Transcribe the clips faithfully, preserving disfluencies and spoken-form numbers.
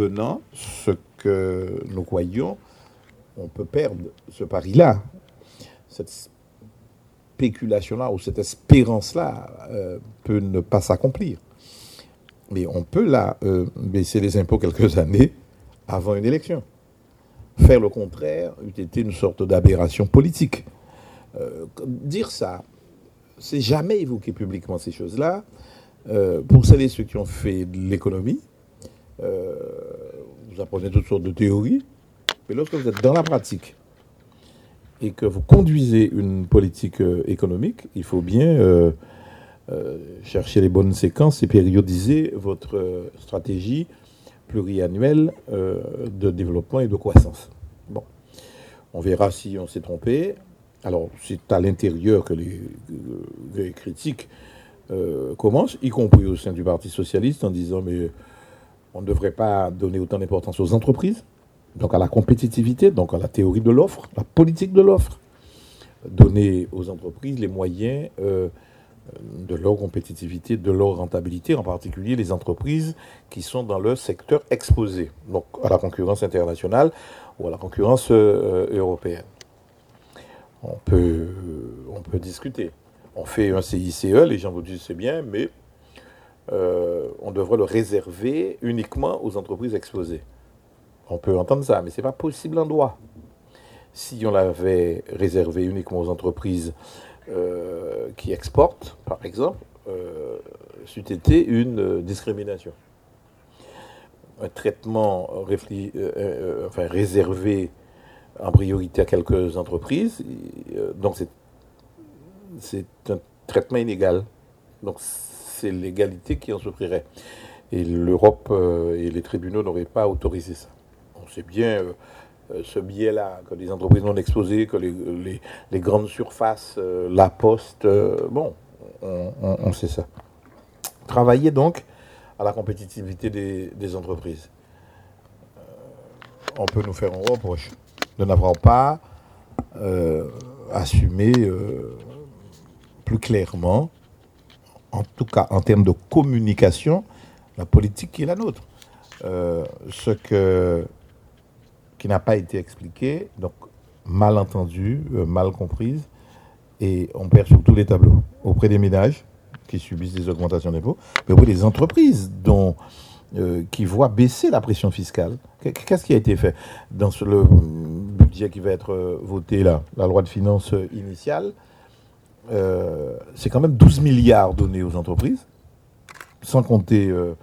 Venant, ce que nous croyons, on peut perdre ce pari-là, cette spéculation-là ou cette espérance-là euh, peut ne pas s'accomplir. Mais on peut là euh, baisser les impôts quelques années avant une élection. Faire le contraire eût été une sorte d'aberration politique. Euh, dire ça, c'est jamais évoquer publiquement ces choses-là. Euh, pour celles et ceux qui ont fait de l'économie, euh, vous apprenez toutes sortes de théories, mais lorsque vous êtes dans la pratique et que vous conduisez une politique euh, économique, il faut bien euh, euh, chercher les bonnes séquences et périodiser votre euh, stratégie pluriannuelle euh, de développement et de croissance. Bon, on verra si on s'est trompé. Alors, c'est à l'intérieur que les, les critiques euh, commencent, y compris au sein du Parti socialiste, en disant « mais on ne devrait pas donner autant d'importance aux entreprises ». Donc à la compétitivité, donc à la théorie de l'offre, la politique de l'offre. Donner aux entreprises les moyens euh, de leur compétitivité, de leur rentabilité, en particulier les entreprises qui sont dans le secteur exposé, donc à la concurrence internationale ou à la concurrence euh, européenne. On peut, euh, on peut discuter. On fait un C I C E, les gens vous disent c'est bien, mais euh, on devrait le réserver uniquement aux entreprises exposées. On peut entendre ça, mais ce n'est pas possible en droit. Si on l'avait réservé uniquement aux entreprises euh, qui exportent, par exemple, euh, c'eût été une discrimination. Un traitement réfli- euh, euh, enfin, réservé en priorité à quelques entreprises, euh, donc c'est, c'est un traitement inégal. Donc c'est l'égalité qui en souffrirait. Et l'Europe euh, et les tribunaux n'auraient pas autorisé ça. C'est bien euh, ce biais-là, que les entreprises non exposées, que les, les, les grandes surfaces, euh, la poste, euh, bon, on, on, on sait ça. Travailler donc à la compétitivité des, des entreprises. Euh, on peut nous faire un reproche de n'avoir pas euh, assumé euh, plus clairement, en tout cas en termes de communication, la politique qui est la nôtre. Euh, ce que... qui n'a pas été expliquée, donc mal entendue, euh, mal comprise, et on perd sur tous les tableaux, auprès des ménages qui subissent des augmentations d'impôts, mais auprès des entreprises dont, euh, qui voient baisser la pression fiscale. Qu'est-ce qui a été fait dans ce, le budget qui va être euh, voté, là, la loi de finances initiale, euh, c'est quand même douze milliards donnés aux entreprises, sans compter euh,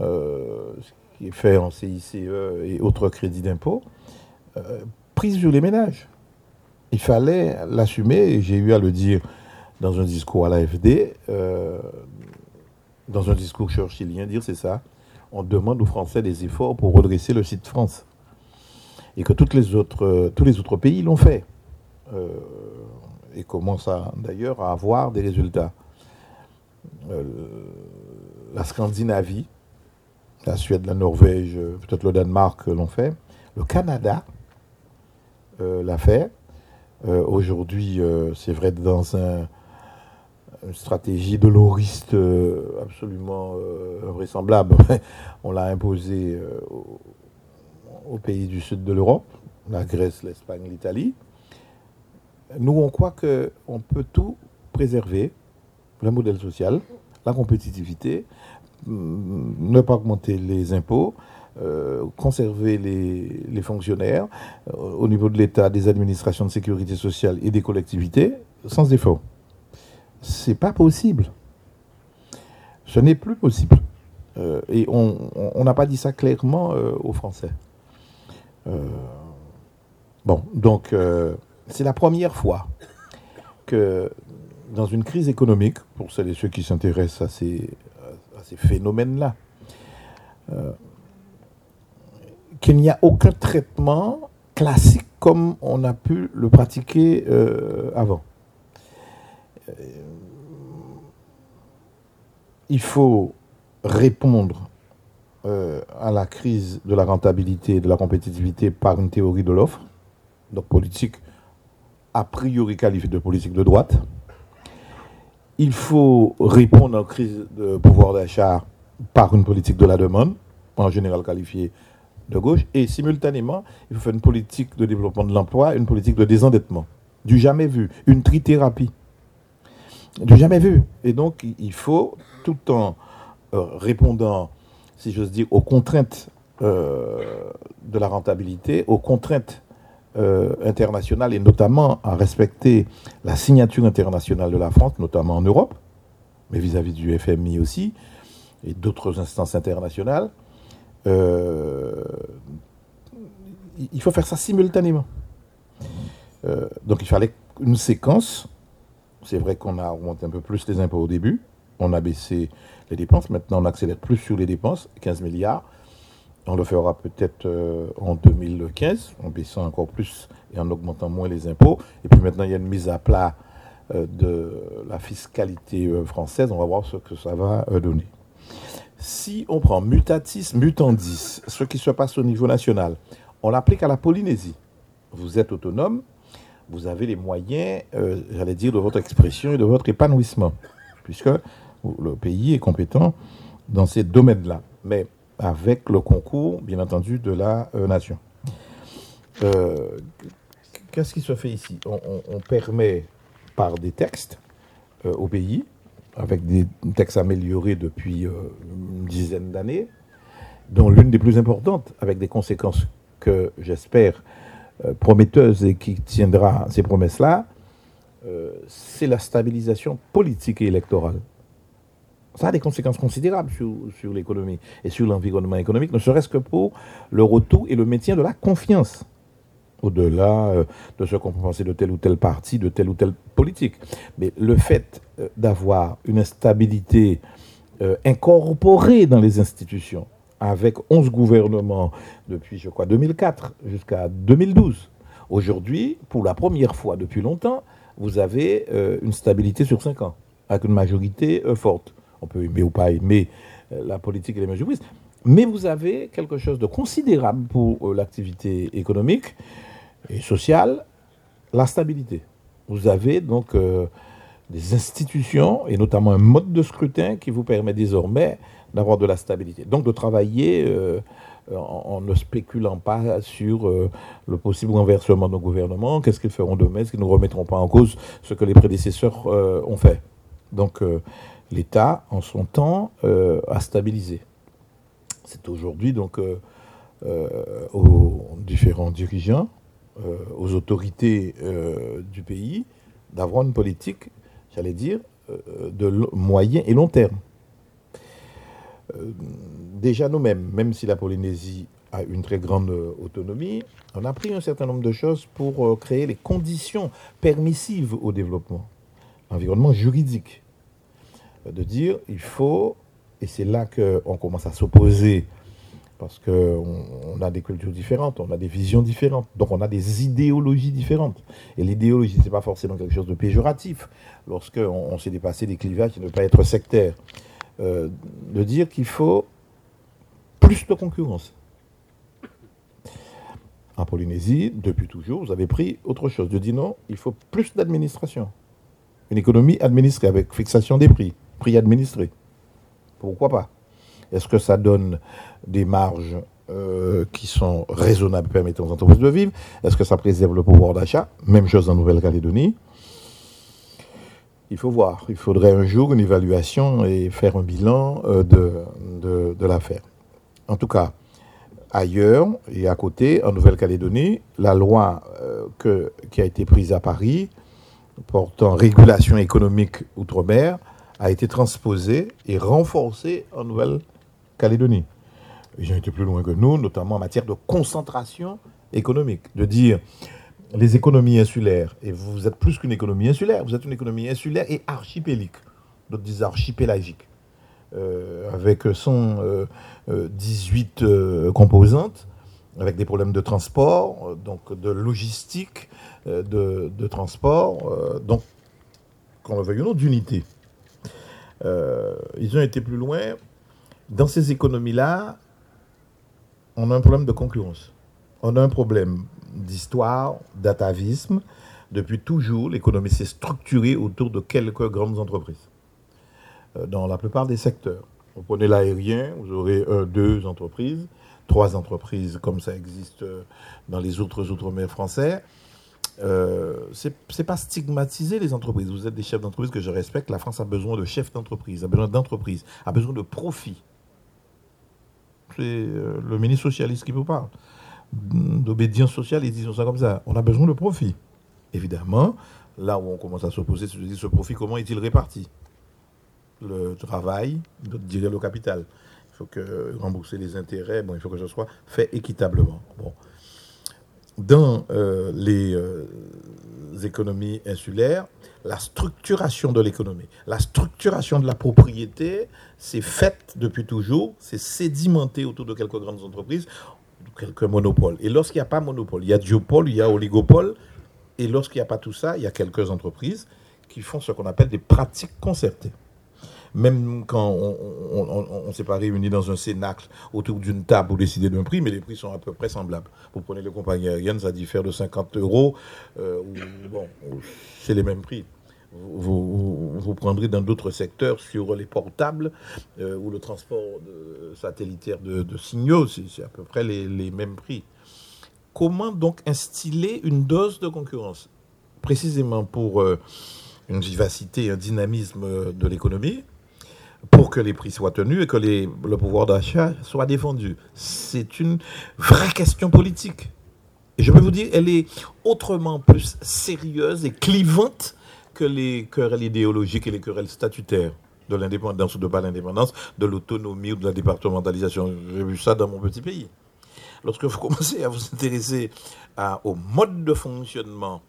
euh, qui est fait en C I C E et autres crédits d'impôt, euh, prise sur les ménages. Il fallait l'assumer, et j'ai eu à le dire dans un discours à l'A F D, euh, dans un discours churchillien, dire c'est ça, on demande aux Français des efforts pour redresser le site France. Et que toutes les autres, euh, tous les autres pays l'ont fait. Euh, et commencent à, d'ailleurs à avoir des résultats. Euh, la Scandinavie, la Suède, la Norvège, peut-être le Danemark l'ont fait. Le Canada euh, l'a fait. Euh, aujourd'hui, euh, c'est vrai, dans un, une stratégie doloriste euh, absolument euh, invraisemblable, on l'a imposée euh, aux au pays du sud de l'Europe, la Grèce, l'Espagne, l'Italie. Nous, on croit qu'on peut tout préserver, le modèle social, la compétitivité, ne pas augmenter les impôts, euh, conserver les, les fonctionnaires euh, au niveau de l'État, des administrations de sécurité sociale et des collectivités, sans défaut. C'est pas possible. Ce n'est plus possible. Euh, et on n'a pas dit ça clairement euh, aux Français. Euh, bon, donc, euh, c'est la première fois que, dans une crise économique, pour celles et ceux qui s'intéressent à ces... ces phénomènes-là, euh, qu'il n'y a aucun traitement classique comme on a pu le pratiquer euh, avant. Euh, il faut répondre euh, à la crise de la rentabilité et de la compétitivité par une théorie de l'offre, donc politique a priori qualifiée de politique de droite. Il faut répondre à la crise de pouvoir d'achat par une politique de la demande, en général qualifiée de gauche, et simultanément, il faut faire une politique de développement de l'emploi, une politique de désendettement. Du jamais vu, une trithérapie. Du jamais vu. Et donc, il faut, tout en euh, répondant, si j'ose dire, aux contraintes euh, de la rentabilité, aux contraintes euh, internationales, et notamment à respecter la signature internationale de la France, notamment en Europe, mais vis-à-vis du F M I aussi, et d'autres instances internationales, euh, il faut faire ça simultanément. Euh, donc il fallait une séquence. C'est vrai qu'on a augmenté un peu plus les impôts au début, on a baissé les dépenses, maintenant on accélère plus sur les dépenses, quinze milliards. On le fera peut-être euh, en deux mille quinze, en baissant encore plus et en augmentant moins les impôts. Et puis maintenant il y a une mise à plat euh, de la fiscalité euh, française, on va voir ce que ça va euh, donner. Si on prend mutatis mutandis, ce qui se passe au niveau national, on l'applique à la Polynésie. Vous êtes autonome. Vous avez les moyens, euh, j'allais dire, de votre expression et de votre épanouissement, puisque le pays est compétent dans ces domaines-là, mais avec le concours, bien entendu, de la euh, nation. Euh, qu'est-ce qui se fait ici ? on, on, on permet, par des textes, euh, au pays, avec des textes améliorés depuis euh, une dizaine d'années, dont l'une des plus importantes, avec des conséquences que, j'espère, prometteuse et qui tiendra ces promesses-là, euh, c'est la stabilisation politique et électorale. Ça a des conséquences considérables sur, sur l'économie et sur l'environnement économique, ne serait-ce que pour le retour et le maintien de la confiance, au-delà euh, de ce qu'on peut penser de tel ou tel parti, de telle ou telle politique. Mais le fait euh, d'avoir une instabilité euh, incorporée dans les institutions, avec onze gouvernements depuis, je crois, deux mille quatre jusqu'à deux mille douze. Aujourd'hui, pour la première fois depuis longtemps, vous avez euh, une stabilité sur cinq ans, avec une majorité euh, forte. On peut aimer ou pas aimer euh, la politique et les mesures prises, mais vous avez quelque chose de considérable pour euh, l'activité économique et sociale, la stabilité. Vous avez donc euh, des institutions, et notamment un mode de scrutin qui vous permet désormais d'avoir de la stabilité. Donc de travailler euh, en, en ne spéculant pas sur euh, le possible renversement de nos gouvernements, qu'est-ce qu'ils feront demain, est-ce qu'ils ne remettront pas en cause ce que les prédécesseurs euh, ont fait. Donc euh, l'État, en son temps, euh, a stabilisé. C'est aujourd'hui donc euh, euh, aux différents dirigeants, euh, aux autorités euh, du pays, d'avoir une politique, j'allais dire, euh, de l- moyen et long terme. Déjà nous-mêmes, même si la Polynésie a une très grande autonomie, on a pris un certain nombre de choses pour créer les conditions permissives au développement, l'environnement juridique. De dire, il faut, et c'est là qu'on commence à s'opposer, parce qu'on a des cultures différentes, on a des visions différentes, donc on a des idéologies différentes. Et l'idéologie, ce n'est pas forcément quelque chose de péjoratif, lorsqu'on on s'est dépassé des clivages et ne pas être sectaire. Euh, de dire qu'il faut plus de concurrence. En Polynésie, depuis toujours, vous avez pris autre chose. De dire non, il faut plus d'administration. Une économie administrée avec fixation des prix, prix administrés. Pourquoi pas ? Est-ce que ça donne des marges euh, qui sont raisonnables permettant aux entreprises de vivre ? Est-ce que ça préserve le pouvoir d'achat ? Même chose en Nouvelle-Calédonie. Il faut voir, il faudrait un jour une évaluation et faire un bilan euh, de, de, de l'affaire. En tout cas, ailleurs et à côté, en Nouvelle-Calédonie, la loi euh, que, qui a été prise à Paris, portant régulation économique outre-mer, a été transposée et renforcée en Nouvelle-Calédonie. Ils ont été plus loin que nous, notamment en matière de concentration économique, de dire... les économies insulaires, et vous êtes plus qu'une économie insulaire, vous êtes une économie insulaire et archipélique, d'autres disent archipélagique, euh, avec cent dix-huit euh, composantes, avec des problèmes de transport, donc de logistique, euh, de, de transport, euh, donc, qu'on le veuille ou non, d'unité. Euh, ils ont été plus loin. Dans ces économies-là, on a un problème de concurrence. On a un problème d'histoire, d'atavisme. Depuis toujours, l'économie s'est structurée autour de quelques grandes entreprises. Dans la plupart des secteurs. Vous prenez l'aérien, vous aurez un, deux entreprises. trois entreprises comme ça existe dans les autres Outre-mer français. Euh, c'est, c'est pas stigmatiser les entreprises. Vous êtes des chefs d'entreprise que je respecte. La France a besoin de chefs d'entreprise, a besoin d'entreprises, a besoin de profits. C'est euh, le ministre socialiste qui vous parle. D'obédience sociale, ils disent ça comme ça. On a besoin de profits. Évidemment, là où on commence à s'opposer, c'est de dire ce profit, comment est-il réparti ? Le travail, d'autres diraient le capital. Il faut que rembourser les intérêts, bon, il faut que ce soit fait équitablement. Bon. Dans euh, les euh, économies insulaires, la structuration de l'économie, la structuration de la propriété, c'est faite depuis toujours, c'est sédimenté autour de quelques grandes entreprises, quelques monopoles. Et lorsqu'il n'y a pas monopole, il y a duopole, il y a oligopole, et lorsqu'il n'y a pas tout ça, il y a quelques entreprises qui font ce qu'on appelle des pratiques concertées. Même quand on ne s'est pas réunis dans un cénacle autour d'une table pour décider d'un prix, mais les prix sont à peu près semblables. Vous prenez les compagnies aériennes, ça diffère de cinquante euros, euh, ou, bon, c'est les mêmes prix. Vous, vous, vous prendrez dans d'autres secteurs sur les portables euh, ou le transport de, satellitaire de, de signaux, c'est, c'est à peu près les, les mêmes prix. Comment donc instiller une dose de concurrence ? Précisément pour euh, une vivacité, un dynamisme de l'économie, pour que les prix soient tenus et que les, le pouvoir d'achat soit défendu. C'est une vraie question politique. Et je peux vous dire, elle est autrement plus sérieuse et clivante que les querelles idéologiques et les querelles statutaires de l'indépendance ou de pas l'indépendance, de l'autonomie ou de la départementalisation. J'ai vu ça dans mon petit pays. Lorsque vous commencez à vous intéresser à, au mode de fonctionnement,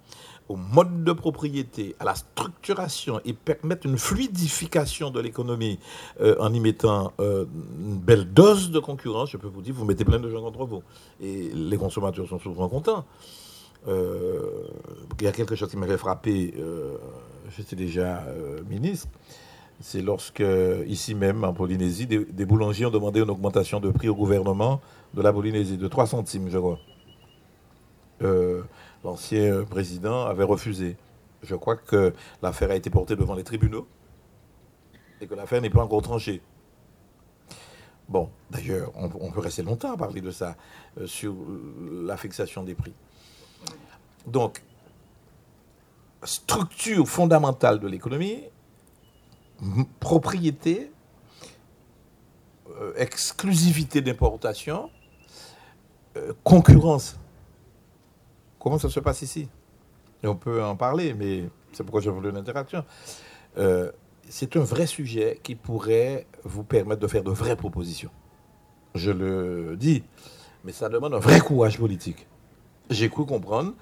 au mode de propriété, à la structuration et permettre une fluidification de l'économie euh, en y mettant euh, une belle dose de concurrence, je peux vous dire, vous mettez plein de gens contre vous. Et les consommateurs sont souvent contents. Euh, il y a quelque chose qui m'avait frappé, euh, j'étais déjà euh, ministre, c'est lorsque, ici même, en Polynésie, des, des boulangers ont demandé une augmentation de prix au gouvernement de la Polynésie, de trois centimes, je crois. Euh, l'ancien président avait refusé. Je crois que l'affaire a été portée devant les tribunaux et que l'affaire n'est pas encore tranchée. Bon, d'ailleurs, on, on peut rester longtemps à parler de ça, euh, sur la fixation des prix. Donc, structure fondamentale de l'économie, propriété, euh, exclusivité d'importation, euh, concurrence. Comment ça se passe ici ? Et on peut en parler, mais c'est pourquoi j'ai voulu une interaction. Euh, c'est un vrai sujet qui pourrait vous permettre de faire de vraies propositions. Je le dis, mais ça demande un vrai courage politique. J'ai cru comprendre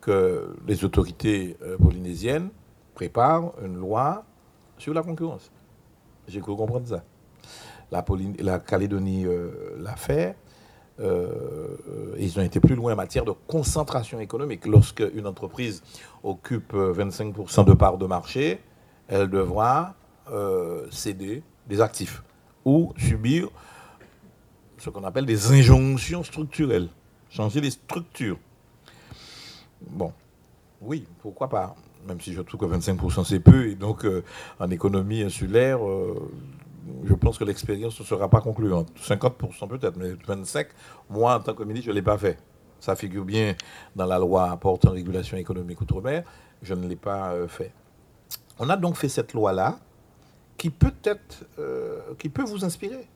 que les autorités polynésiennes préparent une loi sur la concurrence. J'ai cru comprendre ça. La, Poly- la Calédonie euh, l'a fait. Euh, ils ont été plus loin en matière de concentration économique. Lorsque une entreprise occupe vingt-cinq pour cent de parts de marché, elle devra euh, céder des actifs ou subir ce qu'on appelle des injonctions structurelles. Changer les structures. Bon, oui, pourquoi pas, même si je trouve que vingt-cinq pour cent c'est peu, et donc euh, en économie insulaire, euh, je pense que l'expérience ne sera pas concluante. cinquante pour cent peut-être, mais vingt-cinq pour cent, moi en tant que ministre, je ne l'ai pas fait. Ça figure bien dans la loi portant régulation économique outre-mer, je ne l'ai pas euh, fait. On a donc fait cette loi-là, qui peut-être, euh, qui peut vous inspirer,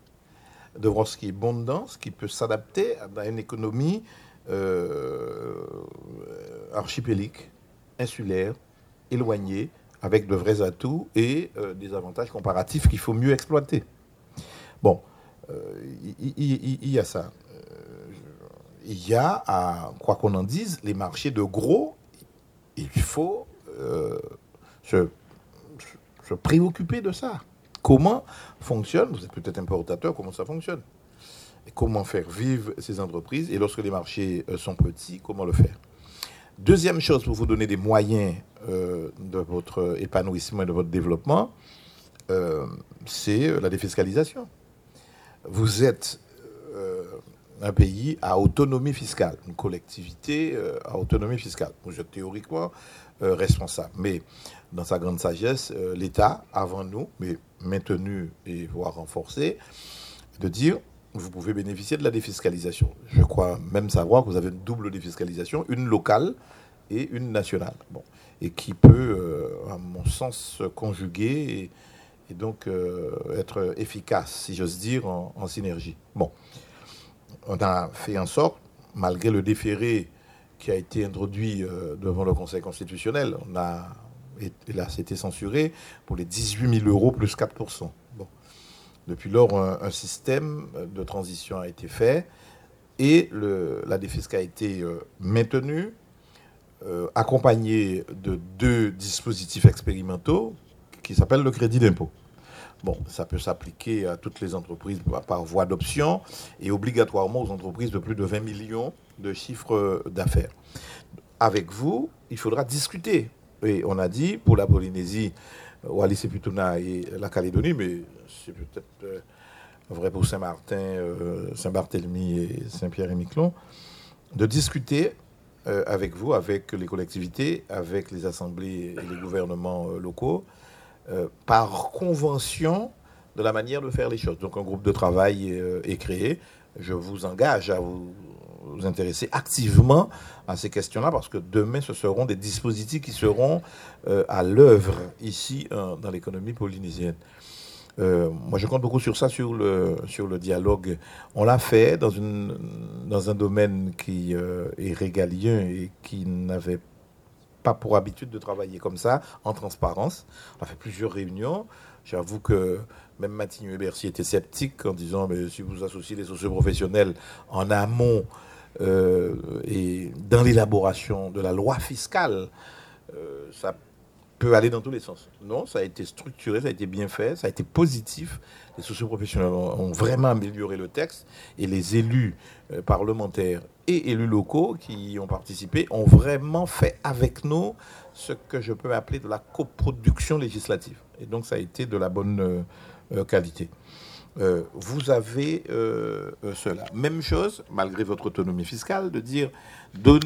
de voir ce qui est bon dedans, ce qui peut s'adapter à une économie euh, archipélique, insulaire, éloignée, avec de vrais atouts et euh, des avantages comparatifs qu'il faut mieux exploiter. Bon, euh, y, y, y, y a ça. Il euh, y a, à, quoi qu'on en dise, les marchés de gros, il faut euh, se, se préoccuper de ça. Comment fonctionne, vous êtes peut-être importateur, comment ça fonctionne ? Et comment faire vivre ces entreprises ? Et lorsque les marchés sont petits, comment le faire ? Deuxième chose, pour vous donner des moyens euh, de votre épanouissement et de votre développement, euh, c'est la défiscalisation. Vous êtes euh, un pays à autonomie fiscale, une collectivité euh, à autonomie fiscale. Vous êtes théoriquement euh, responsable. Mais dans sa grande sagesse, euh, l'État, avant nous, mais maintenu et voire renforcé, de dire vous pouvez bénéficier de la défiscalisation. Je crois même savoir que vous avez une double défiscalisation, une locale et une nationale, bon, et qui peut, euh, à mon sens, se conjuguer et, et donc euh, être efficace, si j'ose dire, en, en synergie. Bon, on a fait en sorte, malgré le déféré qui a été introduit euh, devant le Conseil constitutionnel, on a, et là, c'était censuré pour les dix-huit mille euros plus quatre pour cent. Bon. Depuis lors, un, un système de transition a été fait et le, la défiscalité a été euh, maintenue, euh, accompagnée de deux dispositifs expérimentaux qui s'appellent le crédit d'impôt. Bon, ça peut s'appliquer à toutes les entreprises par voie d'option et obligatoirement aux entreprises de plus de vingt millions de chiffres d'affaires. Avec vous, il faudra discuter. Et on a dit, pour la Polynésie, Wallis et Futuna et la Calédonie, mais c'est peut-être vrai pour Saint-Martin, Saint-Barthélemy et Saint-Pierre-et-Miquelon, de discuter avec vous, avec les collectivités, avec les assemblées et les gouvernements locaux, Euh, par convention de la manière de faire les choses. Donc un groupe de travail euh, est créé. Je vous engage à vous, vous intéresser activement à ces questions-là parce que demain, ce seront des dispositifs qui seront euh, à l'œuvre ici euh, dans l'économie polynésienne. Euh, moi, je compte beaucoup sur ça, sur le, sur le dialogue. On l'a fait dans, une, dans un domaine qui euh, est régalien et qui n'avait pas pas pour habitude de travailler comme ça, en transparence. On a fait plusieurs réunions. J'avoue que même Matignon et Bercy étaient sceptiques en disant mais si vous associez les socioprofessionnels en amont euh, et dans l'élaboration de la loi fiscale, euh, ça peut aller dans tous les sens. Non, ça a été structuré, ça a été bien fait, ça a été positif. Les socioprofessionnels ont vraiment amélioré le texte et les élus euh, parlementaires et élus locaux qui y ont participé ont vraiment fait avec nous ce que je peux appeler de la coproduction législative. Et donc ça a été de la bonne euh, qualité. Euh, vous avez euh, cela. Même chose, malgré votre autonomie fiscale, de dire donner